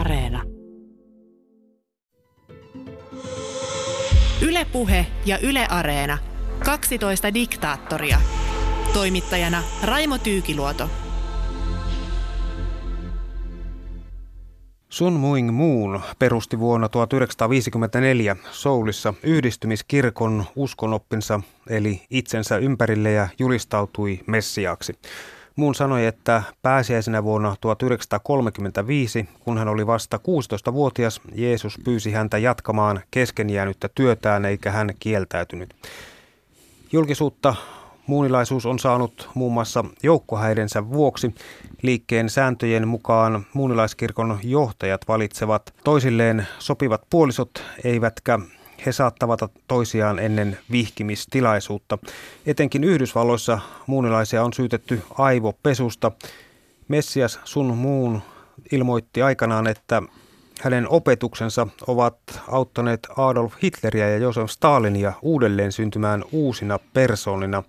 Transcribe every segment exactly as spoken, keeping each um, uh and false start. Areena. Yle Puhe ja Yle Areena. kaksitoista diktaattoria. Toimittajana Raimo Tyykiluoto. Sun Myung Moon perusti vuonna tuhatyhdeksänsataaviisikymmentäneljä Seoulissa yhdistymiskirkon uskonoppinsa eli itsensä ympärille ja julistautui messiaaksi. Moon sanoi, että pääsiäisenä vuonna tuhatyhdeksänsataakolmekymmentäviisi, kun hän oli vasta kuusitoistavuotias, Jeesus pyysi häntä jatkamaan keskenjäänyttä työtään eikä hän kieltäytynyt. Julkisuutta muunilaisuus on saanut muun muassa joukkohäidensä vuoksi. Liikkeen sääntöjen mukaan muunilaiskirkon johtajat valitsevat toisilleen sopivat puolisot, eivätkä he saa tavata toisiaan ennen vihkimistilaisuutta. Etenkin Yhdysvalloissa muunilaisia on syytetty aivopesusta. Messias Sun Myung ilmoitti aikanaan, että hänen opetuksensa ovat auttaneet Adolf Hitleriä ja Josif Stalinia uudelleen syntymään uusina persoonina.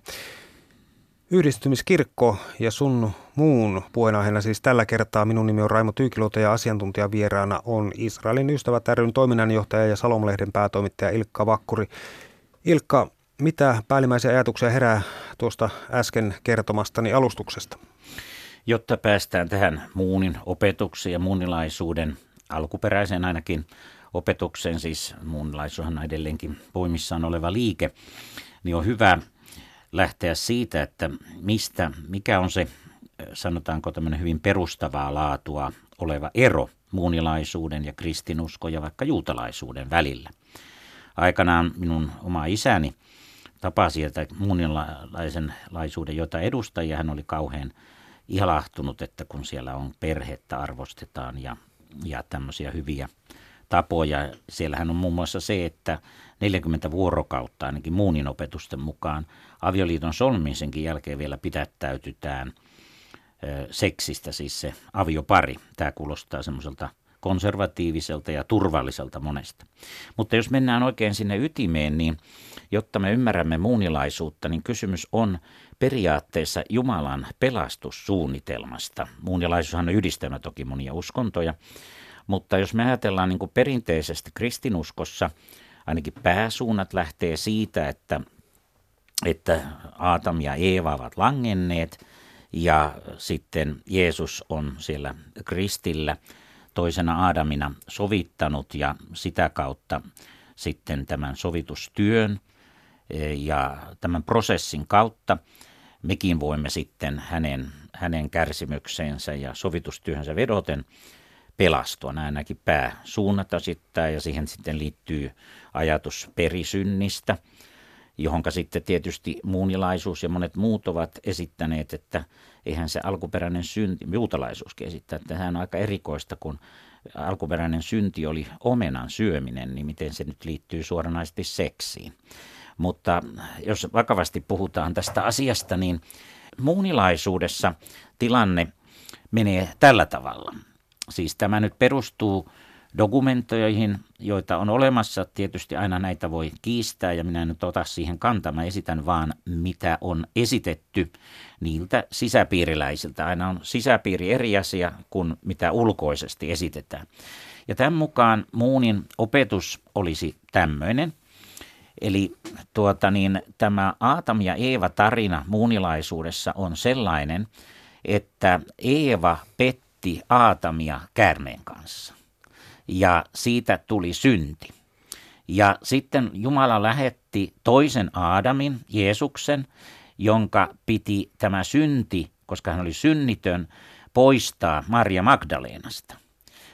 Yhdistymiskirkko ja Sun Myung puheenaiheena siis tällä kertaa. Minun nimi on Raimo Tyykiluoto ja asiantuntijavieraana on Israelin Ystävät ry:n toiminnanjohtaja ja Shalom-lehden päätoimittaja Ilkka Vakkuri. Ilkka, mitä päällimmäisiä ajatuksia herää tuosta äsken kertomastani alustuksesta? Jotta päästään tähän muunin opetukseen ja muunilaisuuden alkuperäiseen ainakin opetukseen, siis muunilaisuushan on edelleenkin voimissaan oleva liike, niin on hyvä lähteä siitä, että mistä, mikä on se, sanotaanko tämmöinen hyvin perustavaa laatua oleva ero muunilaisuuden ja kristinuskon ja vaikka juutalaisuuden välillä. Aikanaan minun oma isäni tapasi sieltä muunilaisen laisuuden jota edustajia, hän oli kauhean ilahtunut, että kun siellä on perhettä arvostetaan ja ja tämmöisiä hyviä tapoja. Siellähän on muun muassa se, että neljäkymmentä vuorokautta ainakin muunin opetusten mukaan avioliiton solmimisenkin jälkeen vielä pidättäytytään seksistä, siis se aviopari. Tämä kuulostaa semmoiselta konservatiiviselta ja turvalliselta monesta. Mutta jos mennään oikein sinne ytimeen, niin jotta me ymmärrämme muunilaisuutta, niin kysymys on periaatteessa Jumalan pelastussuunnitelmasta. Muunilaisuushan on yhdistelmä toki monia uskontoja, mutta jos me ajatellaan niin kuin perinteisesti kristinuskossa, ainakin pääsuunnat lähtee siitä, että, että Aatam ja Eeva ovat langenneet ja sitten Jeesus on siellä kristillä toisena Aadamina sovittanut ja sitä kautta sitten tämän sovitustyön ja tämän prosessin kautta mekin voimme sitten hänen, hänen kärsimykseensä ja sovitustyöhönsä vedoten pelastua. Nämä ainakin pääsuunnat asittavat ja siihen sitten liittyy ajatus perisynnistä, johonka sitten tietysti muunilaisuus ja monet muut ovat esittäneet, että eihän se alkuperäinen synti, juutalaisuuskin esittää, että sehän on aika erikoista, kun alkuperäinen synti oli omenan syöminen, niin miten se nyt liittyy suoranaisesti seksiin. Mutta jos vakavasti puhutaan tästä asiasta, niin muunilaisuudessa tilanne menee tällä tavalla. Siis tämä nyt perustuu dokumentoihin, joita on olemassa. Tietysti aina näitä voi kiistää ja minä en nyt ota siihen kantaa. Mä esitän vaan, mitä on esitetty niiltä sisäpiiriläisiltä. Aina on sisäpiiri eri asia kuin mitä ulkoisesti esitetään. Ja tämän mukaan muunin opetus olisi tämmöinen. Eli tuota niin, tämä Aatam ja Eeva tarina muunilaisuudessa on sellainen, että Eeva petti Aatamia käärmeen kanssa. Ja siitä tuli synti. Ja sitten Jumala lähetti toisen Aadamin, Jeesuksen, jonka piti tämä synti, koska hän oli synnitön, poistaa Maria Magdalenasta.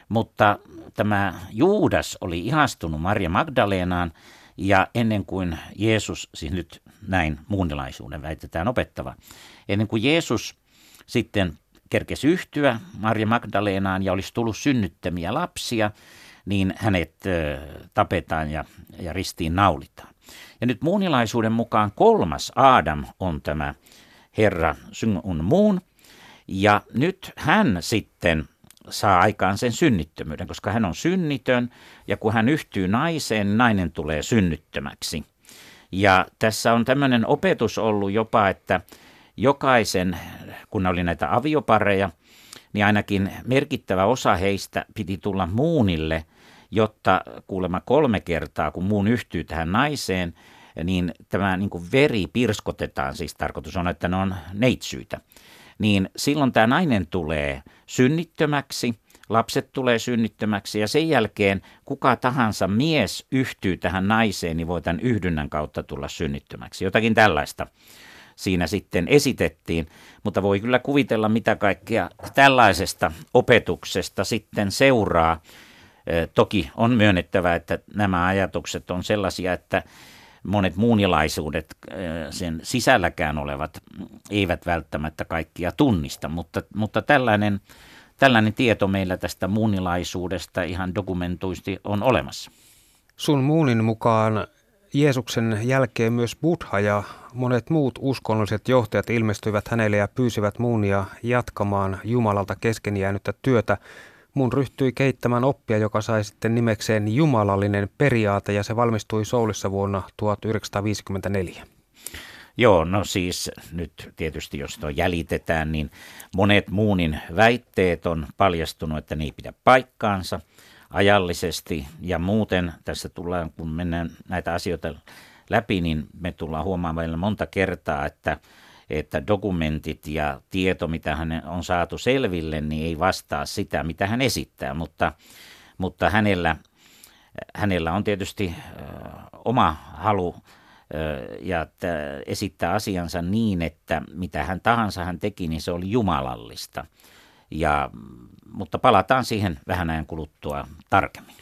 Mutta tämä Juudas oli ihastunut Maria Magdalenaan ja ennen kuin Jeesus, siis nyt näin muunilaisuuden väitetään opettava, ennen kuin Jeesus sitten kerkesi yhtyä Maria Magdalenaan ja olisi tullut synnyttämiä lapsia, niin hänet ö, tapetaan ja, ja ristiin naulitaan. Ja nyt muunilaisuuden mukaan kolmas Aadam on tämä herra Sun Myung, ja nyt hän sitten saa aikaan sen synnittömyyden, koska hän on synnitön, ja kun hän yhtyy naiseen, niin nainen tulee synnittömäksi. Ja tässä on tämmöinen opetus ollut jopa, että jokaisen, kun oli näitä aviopareja, niin ainakin merkittävä osa heistä piti tulla muunille, jotta kuulemma kolme kertaa, kun muun yhtyy tähän naiseen, niin tämä niin kuin veri pirskotetaan, siis tarkoitus on, että ne on neitsyitä. Niin silloin tämä nainen tulee synnittömäksi, lapset tulee synnittömäksi ja sen jälkeen kuka tahansa mies yhtyy tähän naiseen, niin voi tämän yhdynnän kautta tulla synnittömäksi. Jotakin tällaista siinä sitten esitettiin, mutta voi kyllä kuvitella mitä kaikkea tällaisesta opetuksesta sitten seuraa. Toki on myönnettävä, että nämä ajatukset on sellaisia, että monet muunilaisuudet, sen sisälläkään olevat, eivät välttämättä kaikkia tunnista, mutta, mutta tällainen, tällainen tieto meillä tästä muunilaisuudesta ihan dokumentuisti on olemassa. Sun muunin mukaan Jeesuksen jälkeen myös Buddha ja monet muut uskonnolliset johtajat ilmestyivät hänelle ja pyysivät muunia jatkamaan Jumalalta kesken jäänyttä työtä. Mun ryhtyi kehittämään oppia, joka sai sitten nimekseen Jumalallinen periaate, ja se valmistui Soulissa vuonna tuhatyhdeksänsataaviisikymmentäneljä. Joo, no siis nyt tietysti jos tuo jäljitetään, niin monet muunin väitteet on paljastunut, että ne ei pidä paikkaansa ajallisesti ja muuten. Tässä tullaan, kun mennään näitä asioita läpi, niin me tullaan huomaamaan monta kertaa, että että dokumentit ja tieto, mitä hän on saatu selville, niin ei vastaa sitä, mitä hän esittää. Mutta, mutta hänellä, hänellä on tietysti ö, oma halu ö, ja t- esittää asiansa niin, että mitä hän tahansa hän teki, niin se oli jumalallista. Ja, mutta palataan siihen vähän ajan kuluttua tarkemmin.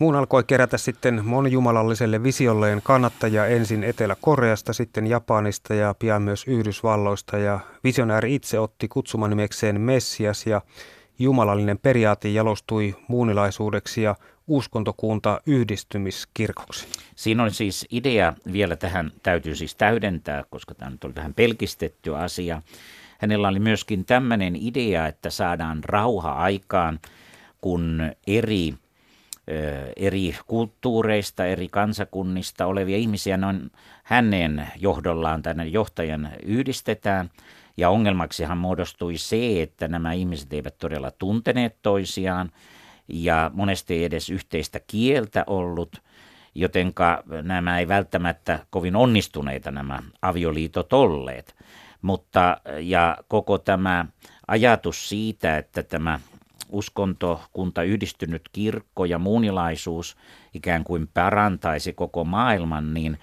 Muun alkoi kerätä sitten monijumalalliselle visiolleen kannattajia ensin Etelä-Koreasta, sitten Japanista ja pian myös Yhdysvalloista. Ja visionääri itse otti kutsuman nimekseen Messias ja Jumalallinen periaate jalostui muunilaisuudeksi ja uskontokunta yhdistymiskirkoksi. Siinä on siis idea, vielä tähän täytyy siis täydentää, koska tämä nyt oli vähän pelkistetty asia. Hänellä oli myöskin tämmöinen idea, että saadaan rauha aikaan, kun eri... eri kulttuureista, eri kansakunnista olevia ihmisiä noin hänen johdollaan tänne johtajan yhdistetään. Ja ongelmaksihan muodostui se, että nämä ihmiset eivät todella tunteneet toisiaan ja monesti ei edes yhteistä kieltä ollut, jotenka nämä ei välttämättä kovin onnistuneita nämä avioliitot olleet. Mutta ja koko tämä ajatus siitä, että tämä uskontokunta yhdistynyt kirkko ja muunilaisuus ikään kuin parantaisi koko maailman, niin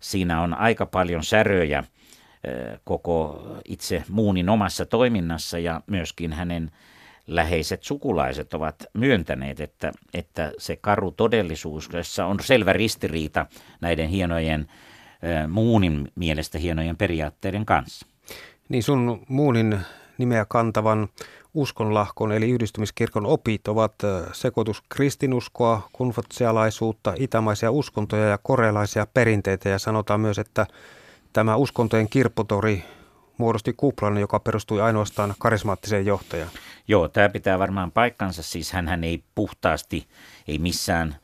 siinä on aika paljon säröjä koko itse muunin omassa toiminnassa ja myöskin hänen läheiset sukulaiset ovat myöntäneet, että, että se karu todellisuus, jossa on selvä ristiriita näiden hienojen muunin mielestä hienojen periaatteiden kanssa. Niin sun muunin nimeä kantavan uskonlahkon eli yhdistymiskirkon opit ovat sekoitus kristinuskoa, konfutsialaisuutta, itämaisia uskontoja ja korealaisia perinteitä. Ja sanotaan myös, että tämä uskontojen kirpputori muodosti kuplan, joka perustui ainoastaan karismaattiseen johtajaan. Joo, tämä pitää varmaan paikkansa. Siis hänhän ei puhtaasti, ei missään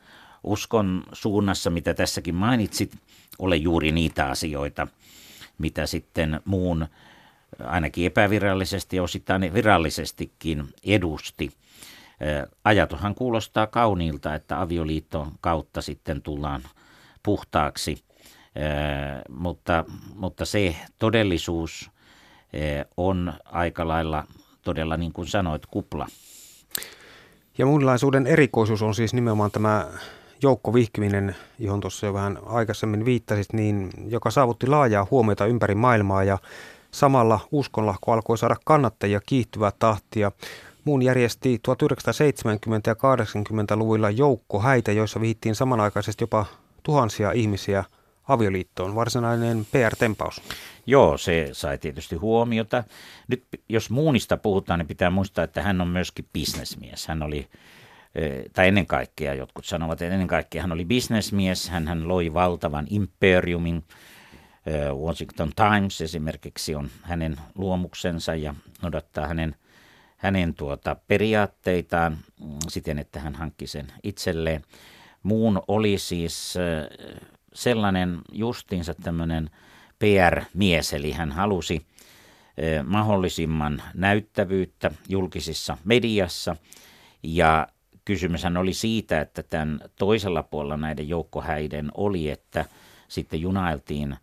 uskon suunnassa, mitä tässäkin mainitsit, ole juuri niitä asioita, mitä sitten muun ainakin epävirallisesti ja osittain virallisestikin edusti. Ajatushan kuulostaa kauniilta, että avioliiton kautta sitten tullaan puhtaaksi, mutta, mutta se todellisuus on aika lailla todella niin kuin sanoit kupla. Ja muunilaisuuden erikoisuus on siis nimenomaan tämä joukkovihkiminen, johon tuossa jo vähän aikaisemmin viittasit, niin, joka saavutti laajaa huomiota ympäri maailmaa ja samalla uskonlahko alkoi saada kannattajia kiihtyvää tahtia. Muun järjesti tuhatyhdeksänsataaseitsemänkymmentä- ja kahdeksankymmentäluvuilla joukkohäitä, joissa vihittiin samanaikaisesti jopa tuhansia ihmisiä avioliittoon. Varsinainen P R-tempaus. Joo, se sai tietysti huomiota. Nyt jos muunista puhutaan, niin pitää muistaa, että hän on myöskin bisnesmies. Hän oli, tai ennen kaikkea, jotkut sanovat, että ennen kaikkea hän oli bisnesmies. Hän, hän loi valtavan imperiumin. Washington Times esimerkiksi on hänen luomuksensa ja noudattaa hänen, hänen tuota periaatteitaan siten, että hän hankki sen itselleen. Muun oli siis sellainen justiinsa tämmöinen P R-mies, eli hän halusi mahdollisimman näyttävyyttä julkisessa mediassa. Ja kysymyshän oli siitä, että tämän toisella puolella näiden joukkohäiden oli, että sitten junailtiin,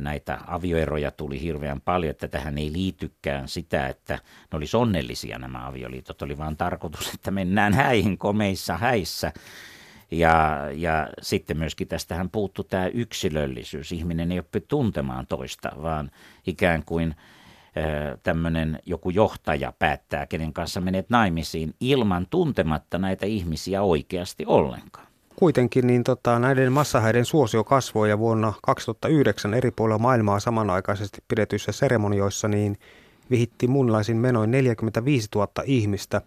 näitä avioeroja tuli hirveän paljon, että tähän ei liitykään sitä, että ne olisi onnellisia nämä avioliitot. Oli vaan tarkoitus, että mennään häihin komeissa häissä. Ja, ja sitten myöskin tästähän puuttu tämä yksilöllisyys. Ihminen ei oppi tuntemaan toista, vaan ikään kuin äh, tämmöinen joku johtaja päättää, kenen kanssa menet naimisiin ilman tuntematta näitä ihmisiä oikeasti ollenkaan. Kuitenkin niin tota, näiden massahäiden suosio kasvoi ja vuonna kaksituhattayhdeksän eri puolilla maailmaa samanaikaisesti pidetyissä seremonioissa niin vihittiin muunlaisin menoin neljäkymmentäviisituhatta ihmistä.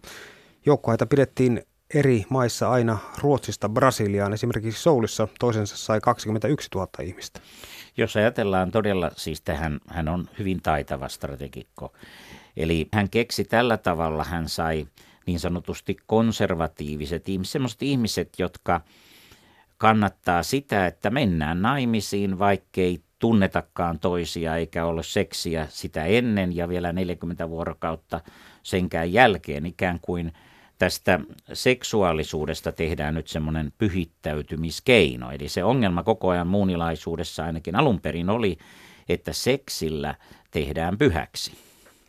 Joukkohäitä pidettiin eri maissa aina Ruotsista Brasiliaan. Esimerkiksi Seulissa toisensa sai kaksikymmentäyksituhatta ihmistä. Jos ajatellaan todella, siis tähän, hän on hyvin taitava strategikko. Eli hän keksi tällä tavalla, hän sai niin sanotusti konservatiiviset ihmiset, sellaiset ihmiset, jotka kannattaa sitä, että mennään naimisiin, vaikkei tunnetakaan toisia eikä ole seksiä sitä ennen ja vielä neljäkymmentä vuorokautta senkään jälkeen. Ikään kuin tästä seksuaalisuudesta tehdään nyt semmoinen pyhittäytymiskeino. Eli se ongelma koko ajan muunilaisuudessa ainakin alun perin oli, että seksillä tehdään pyhäksi.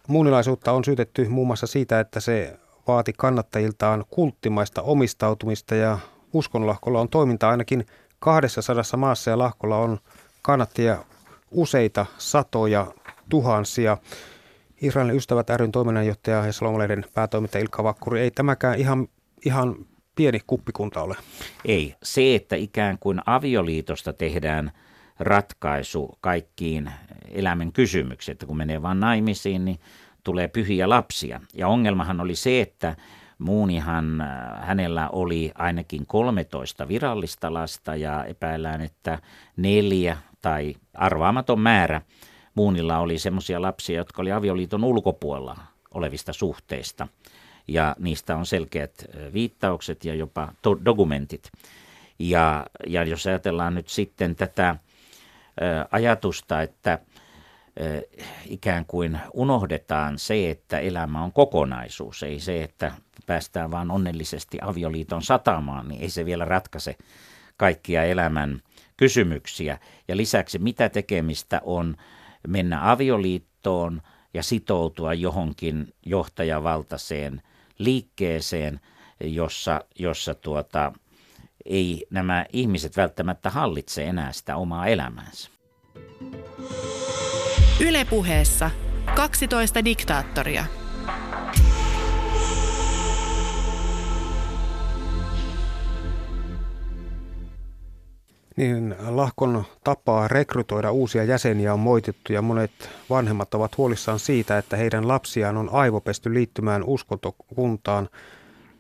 Muunilaisuutta on syytetty muun muassa siitä, että se vaati kannattajiltaan kulttimaista omistautumista ja uskonlahkolla on toiminta ainakin kaksisataa maassa ja lahkolla on kannattajia useita satoja tuhansia. Israelin Ystävät ry:n toiminnanjohtaja ja Shalom-lehden päätoimittaja Ilkka Vakkuri, ei tämäkään ihan, ihan pieni kuppikunta ole. Ei. Se, että ikään kuin avioliitosta tehdään ratkaisu kaikkiin elämän kysymyksiin, että kun menee vaan naimisiin, niin tulee pyhiä lapsia. Ja ongelmahan oli se, että muunihan, hänellä oli ainakin kolmetoista virallista lasta ja epäillään, että neljä tai arvaamaton määrä muunilla oli semmoisia lapsia, jotka oli avioliiton ulkopuolella olevista suhteista. Ja niistä on selkeät viittaukset ja jopa to- dokumentit. Ja, ja jos ajatellaan nyt sitten tätä ö, ajatusta, että ikään kuin unohdetaan se, että elämä on kokonaisuus. Ei se, että päästään vaan onnellisesti avioliiton satamaan, niin ei se vielä ratkaise kaikkia elämän kysymyksiä. Ja lisäksi mitä tekemistä on mennä avioliittoon ja sitoutua johonkin johtajavaltaiseen liikkeeseen, jossa, jossa tuota, ei nämä ihmiset välttämättä hallitse enää sitä omaa elämäänsä. Yle Puheessa kaksitoista diktaattoria. Niin, lahkon tapaa rekrytoida uusia jäseniä on moitettu ja monet vanhemmat ovat huolissaan siitä, että heidän lapsiaan on aivopesty liittymään uskontokuntaan.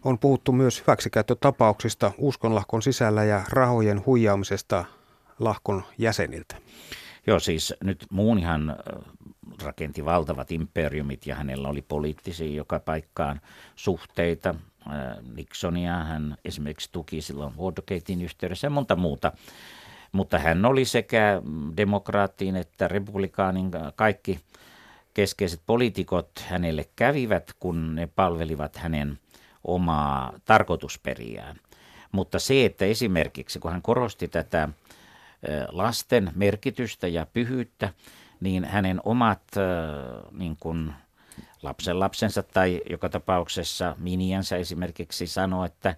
On puhuttu myös hyväksikäyttötapauksista uskonlahkon sisällä ja rahojen huijaamisesta lahkon jäseniltä. Joo, siis nyt muunihan rakenti valtavat imperiumit ja hänellä oli poliittisia joka paikkaan suhteita. Nixonia hän esimerkiksi tuki silloin Watergatein yhteydessä ja monta muuta. Mutta hän oli sekä demokraattiin että republikaanin kaikki keskeiset poliitikot hänelle kävivät, kun ne palvelivat hänen omaa tarkoitusperiään. Mutta se, että esimerkiksi kun hän korosti tätä lasten merkitystä ja pyhyyttä, niin hänen omat niin kuin lapsenlapsensa tai joka tapauksessa miniänsä esimerkiksi sanoi, että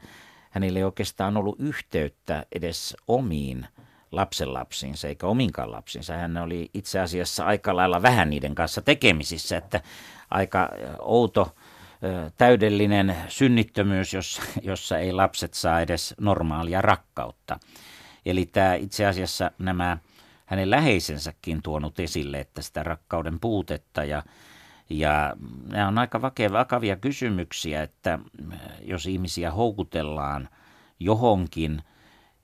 hänellä ei oikeastaan ollut yhteyttä edes omiin lapsenlapsiinsa eikä ominkaan lapsiinsa. Hän oli itse asiassa aika lailla vähän niiden kanssa tekemisissä, että aika outo täydellinen synnittömyys, jossa, jossa ei lapset saa edes normaalia rakkautta. Eli tämä itse asiassa nämä hänen läheisensäkin tuonut esille, että sitä rakkauden puutetta ja, ja nämä on aika vakavia kysymyksiä, että jos ihmisiä houkutellaan johonkin,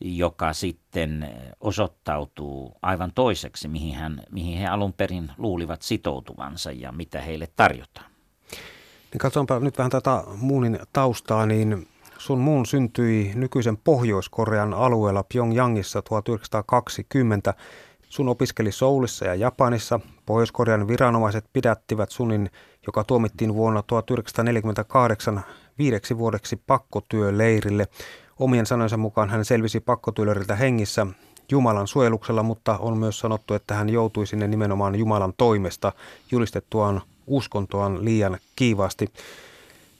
joka sitten osoittautuu aivan toiseksi, mihin, hän, mihin he alun perin luulivat sitoutuvansa ja mitä heille tarjotaan. Niin katsotaanpa nyt vähän tätä muunin taustaa, niin Sun Moon syntyi nykyisen Pohjois-Korean alueella Pyongyangissa tuhatyhdeksänsataakaksikymmentä. Sun opiskeli Soulissa ja Japanissa. Pohjois-Korean viranomaiset pidättivät Sunin, joka tuomittiin vuonna tuhatyhdeksänsataaneljäkymmentäkahdeksan viideksi vuodeksi pakkotyöleirille. Omien sanojensa mukaan hän selvisi pakkotyöleiriltä hengissä Jumalan suojeluksella, mutta on myös sanottu, että hän joutui sinne nimenomaan Jumalan toimesta julistettuaan uskontoaan liian kiivaasti.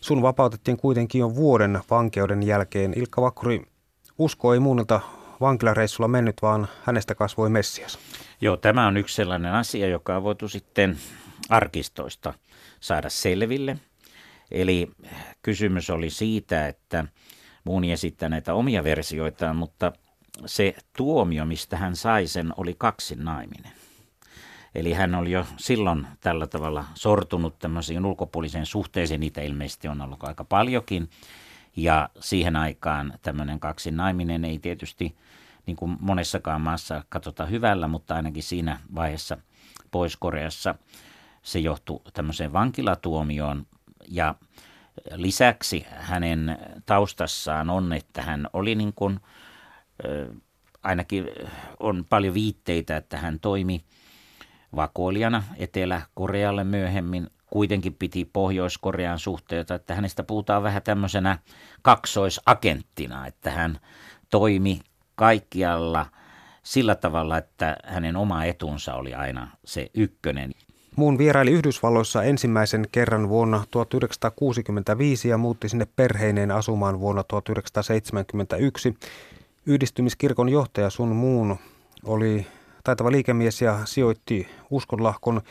Sun vapautettiin kuitenkin jo vuoden vankeuden jälkeen. Ilkka Vakkuri, usko ei muunnelta vankilareissulla mennyt, vaan hänestä kasvoi Messias. Joo, tämä on yksi sellainen asia, joka on voitu sitten arkistoista saada selville. Eli kysymys oli siitä, että muuni esittää näitä omia versioitaan, mutta se tuomio, mistä hän sai sen, oli kaksinnaiminen. Eli hän oli jo silloin tällä tavalla sortunut tämmöisiin ulkopuoliseen suhteeseen, niitä ilmeisesti on ollut aika paljonkin. Ja siihen aikaan tämmöinen kaksinnaiminen ei tietysti niin kuin monessakaan maassa katsota hyvällä, mutta ainakin siinä vaiheessa Pohjois-Koreassa se johtui tämmöiseen vankilatuomioon. Ja lisäksi hänen taustassaan on, että hän oli niin kuin, ainakin on paljon viitteitä, että hän toimi vakoilijana Etelä-Korealle myöhemmin. Kuitenkin piti Pohjois-Korean suhteita, että hänestä puhutaan vähän tämmöisenä kaksoisagenttina, että hän toimi kaikkialla sillä tavalla, että hänen oma etunsa oli aina se ykkönen. Moon vieraili Yhdysvalloissa ensimmäisen kerran vuonna tuhatyhdeksänsataakuusikymmentäviisi ja muutti sinne perheineen asumaan vuonna tuhatyhdeksänsataaseitsemänkymmentäyksi. Yhdistymiskirkon johtaja Sun Moon oli taitava liikemies ja sijoitti uskonlahkon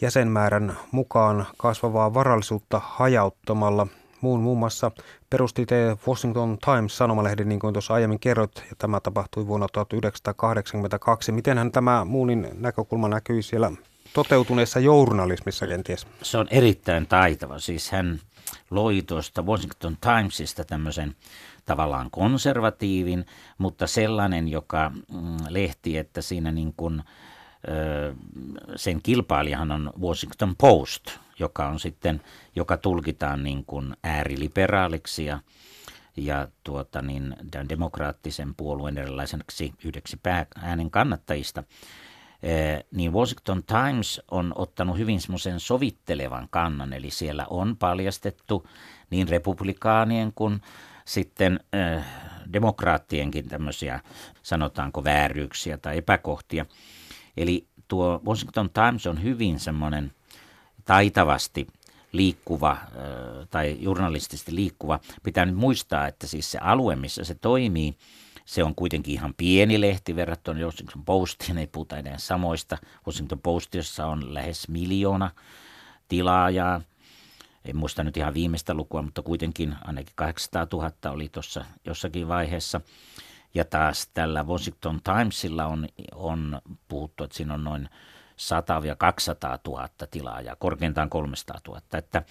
jäsenmäärän mukaan kasvavaa varallisuutta hajauttamalla. Moon muun muassa perusti The Washington Times -sanomalehden, niin kuin tuossa aiemmin kerroit, ja tämä tapahtui vuonna tuhatyhdeksänsataakahdeksankymmentäkaksi. Mitenhän tämä Moonin näkökulma näkyy siellä toteutuneessa journalismissa kenties? Se on erittäin taitava. Siis hän loi tuosta Washington Timesista tämmöisen tavallaan konservatiivin, mutta sellainen, joka lehti, että siinä niin kuin sen kilpailijahan on Washington Post, joka on sitten, joka tulkitaan niin kuin ääriliberaaliksi ja, ja tuota niin, demokraattisen puolueen erilaiseksi yhdeksi päääänen kannattajista. Niin Washington Times on ottanut hyvin semmoisen sovittelevan kannan, eli siellä on paljastettu niin republikaanien kuin sitten äh, demokraattienkin tämmöisiä, sanotaanko, vääryyksiä tai epäkohtia. Eli tuo Washington Times on hyvin semmoinen taitavasti liikkuva äh, tai journalistisesti liikkuva. Pitää nyt muistaa, että siis se alue, missä se toimii, se on kuitenkin ihan pieni lehti verrattuna Washington Postiin, ei puhuta enää samoista. Washington Postissa on lähes miljoona tilaajaa. En muista nyt ihan viimeistä lukua, mutta kuitenkin ainakin kahdeksansataatuhatta oli tuossa jossakin vaiheessa. Ja taas tällä Washington Timesilla on, on puhuttu, että siinä on noin sata kaksisataa tuhatta tilaajaa, korkeintaan kolmesataatuhatta. Että,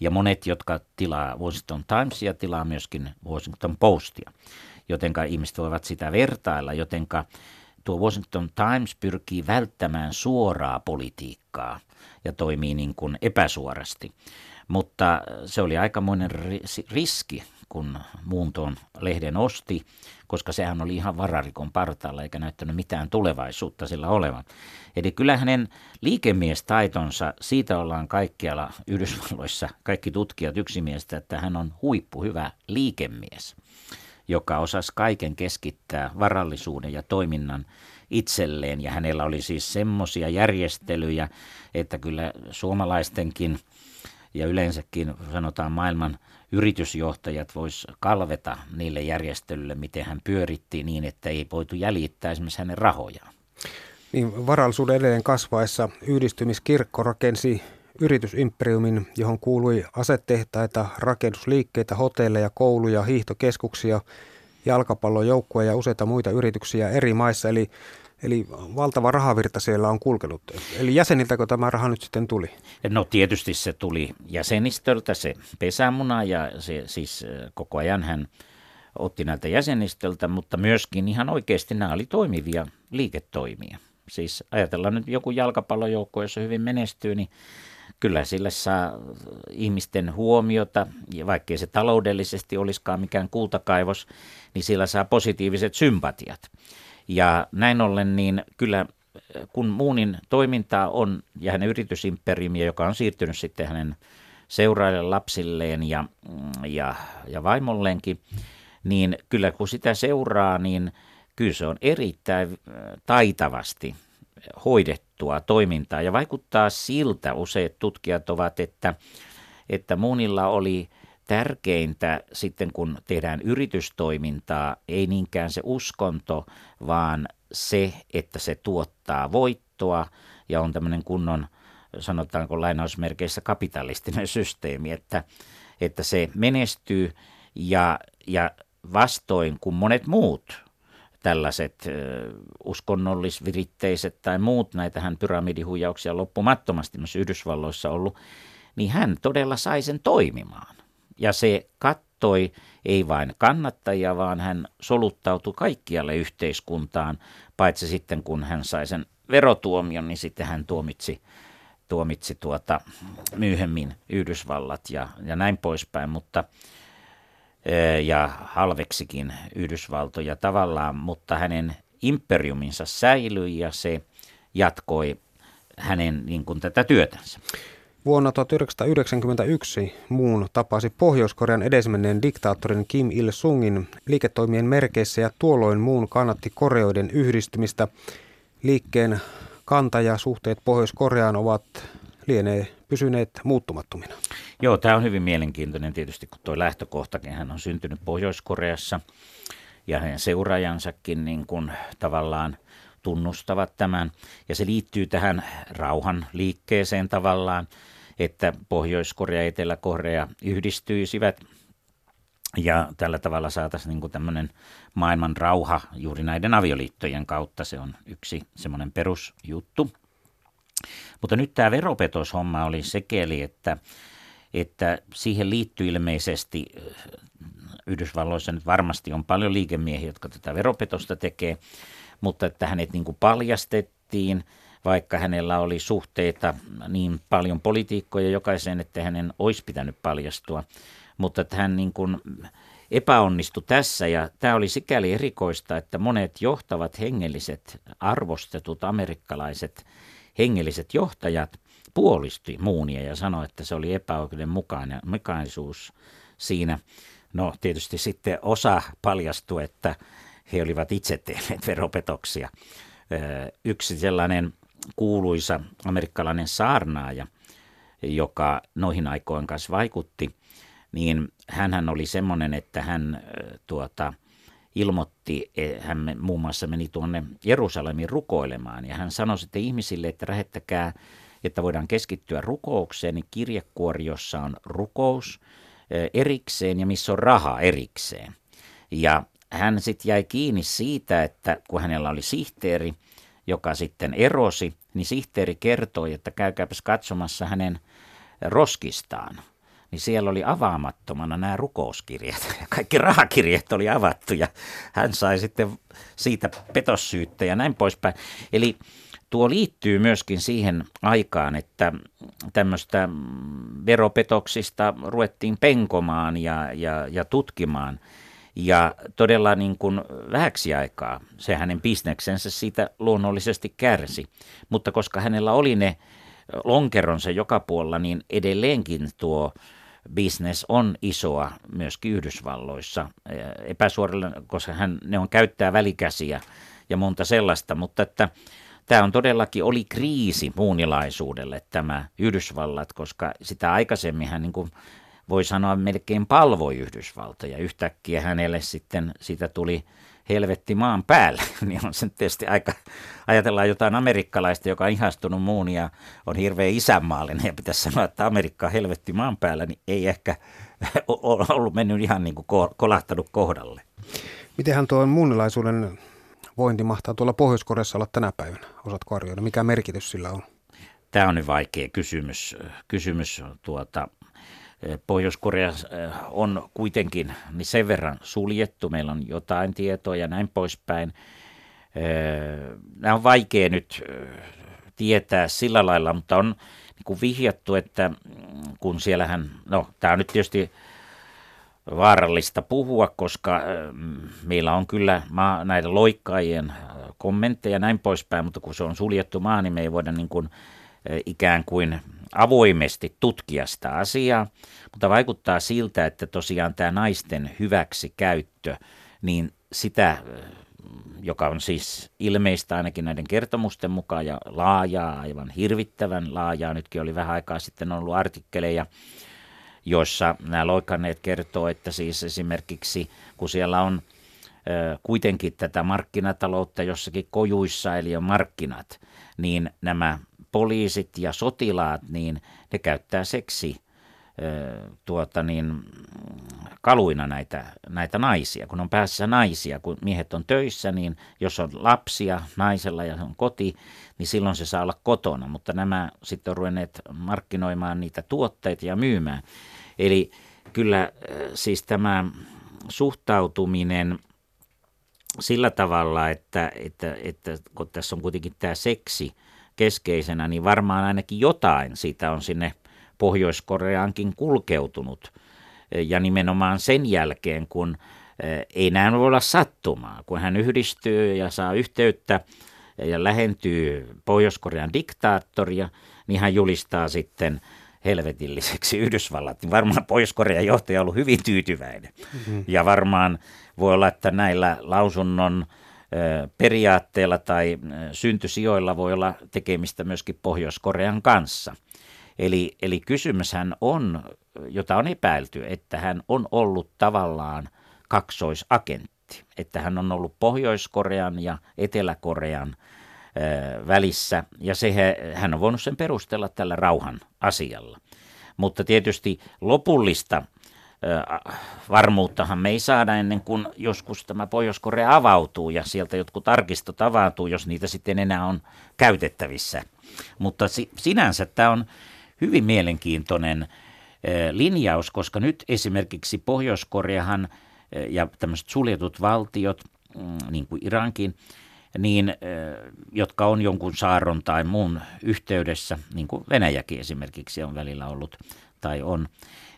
ja monet, jotka tilaa Washington Timesia, tilaa myöskin Washington Postia, jotenka ihmiset voivat sitä vertailla, jotenka tuo Washington Times pyrkii välttämään suoraa politiikkaa ja toimii niin kuin epäsuorasti. Mutta se oli aikamoinen riski, kun muuntoon lehden osti, koska sehän oli ihan vararikon partaalla eikä näyttänyt mitään tulevaisuutta sillä olevan. Eli kyllä hänen liikemiestaitonsa, siitä ollaan kaikkialla Yhdysvalloissa, kaikki tutkijat yksimielistä, että hän on huippuhyvä liikemies, joka osasi kaiken keskittää varallisuuden ja toiminnan itselleen. Ja hänellä oli siis semmoisia järjestelyjä, että kyllä suomalaistenkin ja yleensäkin sanotaan maailman yritysjohtajat vois kalveta niille järjestelyille, miten hän pyöritti niin, että ei voitu jäljittää esimerkiksi hänen rahojaan. Niin, varallisuuden edelleen kasvaessa Yhdistymiskirkko rakensi yritysimperiumin, johon kuului asetehtaita, rakennusliikkeitä, hotelleja, kouluja, hiihtokeskuksia, jalkapallojoukkoja ja useita muita yrityksiä eri maissa. Eli, eli valtava rahavirta siellä on kulkenut. Eli jäseniltäkö tämä raha nyt sitten tuli? No tietysti se tuli jäsenistöltä, se pesämuna, ja se, siis koko ajan hän otti näiltä jäsenistöltä, mutta myöskin ihan oikeasti nämä oli toimivia liiketoimia. Siis ajatellaan nyt joku jalkapallojoukko, jos se hyvin menestyy, niin kyllä sillä saa ihmisten huomiota, ja vaikkei se taloudellisesti olisikaan mikään kultakaivos, niin sillä saa positiiviset sympatiat. Ja näin ollen niin kyllä kun Moonin toimintaa on ja hänen yritysimperiumia, joka on siirtynyt sitten hänen seuraajille, lapsilleen ja, ja, ja vaimolleenkin, niin kyllä kun sitä seuraa, niin kyllä se on erittäin taitavasti hoidettua toimintaa ja vaikuttaa siltä, useat tutkijat ovat, että, että Moonilla oli tärkeintä sitten, kun tehdään yritystoimintaa, ei niinkään se uskonto, vaan se, että se tuottaa voittoa ja on tämmöinen kunnon, sanotaanko lainausmerkeissä, kapitalistinen systeemi, että, että se menestyy ja, ja vastoin kuin monet muut tällaiset uskonnollisviritteiset tai muut, näitähän pyramidihuijauksia loppumattomasti myös Yhdysvalloissa ollut, niin hän todella sai sen toimimaan. Ja se kattoi ei vain kannattajia, vaan hän soluttautui kaikkialle yhteiskuntaan, paitsi sitten kun hän sai sen verotuomion, niin sitten hän tuomitsi, tuomitsi tuota, myöhemmin Yhdysvallat ja, ja näin poispäin, mutta ja halveksikin Yhdysvaltoja tavallaan, mutta hänen imperiuminsa säilyi ja se jatkoi hänen niin kuin, tätä työtänsä. Vuonna tuhatyhdeksänsataayhdeksänkymmentäyksi Moon tapasi Pohjois-Korean edesmenneen diktaattorin Kim Il-sungin liiketoimien merkeissä ja tuolloin Moon kannatti Koreoiden yhdistymistä. Liikkeen kanta ja suhteet Pohjois-Koreaan ovat lienee pysyneet muuttumattomina. Joo, tämä on hyvin mielenkiintoinen tietysti, kun tuo lähtökohtakin hän on syntynyt Pohjois-Koreassa ja hänen seuraajansakin niin kuin tavallaan tunnustavat tämän ja se liittyy tähän rauhan liikkeeseen tavallaan, että Pohjois-Korea ja Etelä-Korea yhdistyisivät ja tällä tavalla saataisiin niin kuin tämmöinen maailman rauha juuri näiden avioliittojen kautta, se on yksi semmoinen perusjuttu. Mutta nyt tämä veropetoshomma oli sekeli, että, että siihen liittyy ilmeisesti, Yhdysvalloissa nyt varmasti on paljon liikemiehiä, jotka tätä veropetosta tekee, mutta että hänet niin kuin paljastettiin, vaikka hänellä oli suhteita niin paljon poliitikkoja jokaiseen, että hänen olisi pitänyt paljastua, mutta että hän niin kuin epäonnistui tässä ja tämä oli sikäli erikoista, että monet johtavat hengelliset, arvostetut amerikkalaiset hengelliset johtajat puolisti Moonia ja sanoi, että se oli epäoikeudenmukaisuus siinä. No tietysti sitten osa paljastui, että he olivat itse tehneet veropetoksia. Yksi sellainen kuuluisa amerikkalainen saarnaaja, joka noihin aikoihin kanssa vaikutti, niin hänhän oli semmoinen, että hän tuota... ilmoitti, hän muun muassa meni tuonne Jerusalemiin rukoilemaan ja hän sanoi sitten ihmisille, että lähettäkää, että voidaan keskittyä rukoukseen, niin kirjekuori, jossa on rukous erikseen ja missä on raha erikseen. Ja hän sitten jäi kiinni siitä, että kun hänellä oli sihteeri, joka sitten erosi, niin sihteeri kertoi, että käykääpäs katsomassa hänen roskistaan. Niin siellä oli avaamattomana nämä rukouskirjat ja kaikki rahakirjat oli avattu ja hän sai sitten siitä petossyyttä ja näin poispäin. Eli tuo liittyy myöskin siihen aikaan, että tämmöistä veropetoksista ruvettiin penkomaan ja, ja, ja tutkimaan ja todella niin kuin vähäksi aikaa se hänen bisneksensä siitä luonnollisesti kärsi, mutta koska hänellä oli ne lonkeronsa joka puolella, niin edelleenkin tuo business on isoa myöskin Yhdysvalloissa epäsuorilla, koska hän, ne on käyttää välikäsiä ja monta sellaista, mutta että tämä on todellakin oli kriisi moonilaisuudelle tämä Yhdysvallat, koska sitä aikaisemmin hän niin kuin voi sanoa melkein palvoi Yhdysvaltoja. Yhtäkkiä hänelle sitten sitä tuli helvetti maan päällä, niin on se tietysti aika, ajatellaan jotain amerikkalaista, joka on ihastunut muun ja on hirveän isänmaallinen ja pitäisi sanoa, että Amerikka on helvetti maan päällä, niin ei ehkä ole ollut mennyt ihan niin kuin kolahtanut kohdalle. Mitenhän tuo muunilaisuuden vointi mahtaa tuolla Pohjois-Koreassa olla tänä päivänä? Osaatko arvioida, mikä merkitys sillä on? Tämä on nyt vaikea kysymys. Kysymys tuota... Pohjois-Korea on kuitenkin niin sen verran suljettu, meillä on jotain tietoa ja näin poispäin. Nämä on vaikea nyt tietää sillä lailla, mutta on niin kuin vihjattu, että kun siellähän, no tämä on nyt tietysti vaarallista puhua, koska meillä on kyllä maa, näiden loikkaajien kommentteja ja näin poispäin, mutta kun se on suljettu maa, niin me ei voida niin kuin ikään kuin avoimesti tutkia sitä asiaa, mutta vaikuttaa siltä, että tosiaan tämä naisten hyväksikäyttö, niin sitä, joka on siis ilmeistä ainakin näiden kertomusten mukaan ja laajaa, aivan hirvittävän laajaa, nytkin oli vähän aikaa sitten ollut artikkeleja, joissa nämä loikanneet kertoo, että siis esimerkiksi kun siellä on kuitenkin tätä markkinataloutta jossakin kojuissa, eli on markkinat, niin nämä poliisit ja sotilaat, niin ne käyttää seksi tuota niin, kaluina näitä, näitä naisia, kun on päässä naisia. Kun miehet on töissä, niin jos on lapsia naisella ja on koti, niin silloin se saa olla kotona, mutta nämä sitten on ruvenneet markkinoimaan niitä tuotteita ja myymään. Eli kyllä siis tämä suhtautuminen sillä tavalla, että, että, että kun tässä on kuitenkin tämä seksi keskeisenä, niin varmaan ainakin jotain siitä on sinne Pohjois-Koreaankin kulkeutunut. Ja nimenomaan sen jälkeen, kun ei näin voi olla sattumaa, kun hän yhdistyy ja saa yhteyttä ja lähentyy Pohjois-Korean diktaattoria, niin hän julistaa sitten helvetilliseksi Yhdysvallat. Varmaan Pohjois-Korean johtaja on ollut hyvin tyytyväinen. Mm-hmm. Ja varmaan voi olla, että näillä lausunnon periaatteilla tai syntysijoilla voi olla tekemistä myöskin Pohjois-Korean kanssa. Eli, eli kysymyshän on, jota on epäilty, että hän on ollut tavallaan kaksoisagentti, että hän on ollut Pohjois-Korean ja Etelä-Korean ö, välissä, ja se, hän on voinut sen perustella tällä rauhan asialla. Mutta tietysti lopullista ö, varmuuttahan me ei saada ennen kuin joskus tämä Pohjois-Korea avautuu, ja sieltä jotkut arkistot avautuu, jos niitä sitten enää on käytettävissä. Mutta si, sinänsä tämä on hyvin mielenkiintoinen linjaus, koska nyt esimerkiksi Pohjois-Koreahan ja tämmöiset suljetut valtiot, niin kuin Irankin, niin, jotka on jonkun saaron tai muun yhteydessä, niin kuin Venäjäkin esimerkiksi on välillä ollut tai on,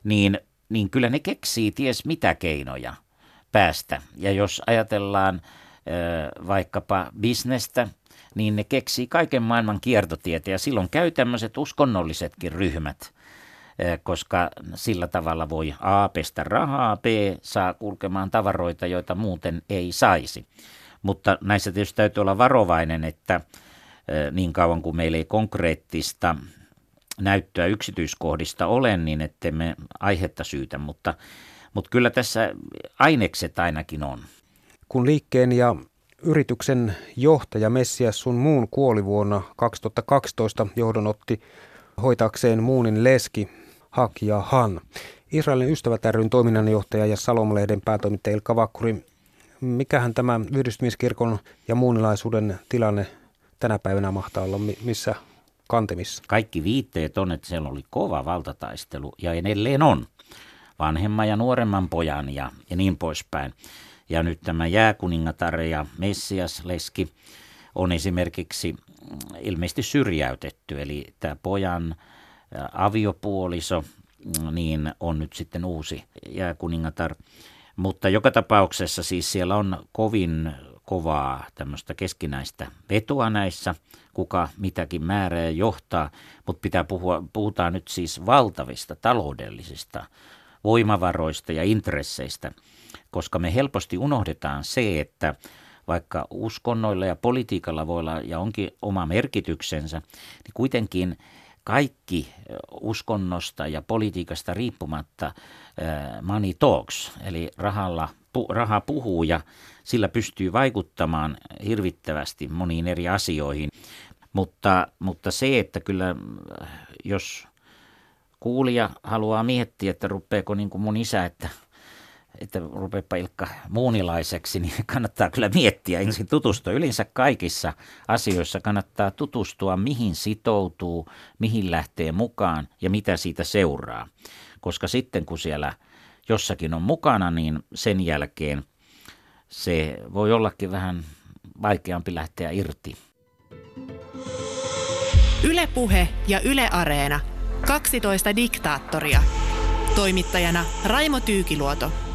niin, niin kyllä ne keksii ties mitä keinoja päästä. Ja jos ajatellaan vaikkapa bisnestä, niin ne keksii kaiken maailman kiertotietä ja silloin käy tämmöiset uskonnollisetkin ryhmät, koska sillä tavalla voi A pestä rahaa, B saa kulkemaan tavaroita, joita muuten ei saisi. Mutta näissä tietysti täytyy olla varovainen, että niin kauan kuin meillä ei konkreettista näyttöä yksityiskohdista ole, niin ettei me aihetta syytä, mutta, mutta kyllä tässä ainekset ainakin on. Kun liikkeen ja yrityksen johtaja Messias Sun Moon kuoli vuonna kaksituhattakaksitoista, johdon otti hoitaakseen Moonin leski Hak Ja Han. Israelin Ystävät ry:n toiminnanjohtaja ja Shalom-lehden päätoimittaja Ilkka Vakkuri. Mikähän tämä yhdistymiskirkon ja muunilaisuuden tilanne tänä päivänä mahtaa olla? Missä kantemissa? Kaikki viitteet on, että siellä oli kova valtataistelu ja edelleen on. Vanhemman ja nuoremman pojan ja, ja niin poispäin. Ja nyt tämä jääkuningatar ja Messias-leski on esimerkiksi ilmeisesti syrjäytetty, eli tämä pojan aviopuoliso niin on nyt sitten uusi jääkuningatar. Mutta joka tapauksessa siis siellä on kovin kovaa tämmöistä keskinäistä vetoa näissä, kuka mitäkin määrää johtaa, mutta pitää puhua, puhutaan nyt siis valtavista taloudellisista voimavaroista ja intresseistä, koska me helposti unohdetaan se, että vaikka uskonnoilla ja politiikalla voi olla ja onkin oma merkityksensä, niin kuitenkin kaikki uskonnosta ja politiikasta riippumatta money talks, eli rahalla, pu, raha puhuu ja sillä pystyy vaikuttamaan hirvittävästi moniin eri asioihin. Mutta, mutta se, että kyllä jos kuulija haluaa miettiä, että rupeako niin kuin mun isä, että että rupeapa Ilkka muunilaiseksi, niin kannattaa kyllä miettiä ensin tutustua. Yleensä kaikissa asioissa kannattaa tutustua, mihin sitoutuu, mihin lähtee mukaan ja mitä siitä seuraa. Koska sitten kun siellä jossakin on mukana, niin sen jälkeen se voi ollakin vähän vaikeampi lähteä irti. Yle Puhe ja Yle Areena. kaksitoista diktaattoria. Toimittajana Raimo Tyykiluoto.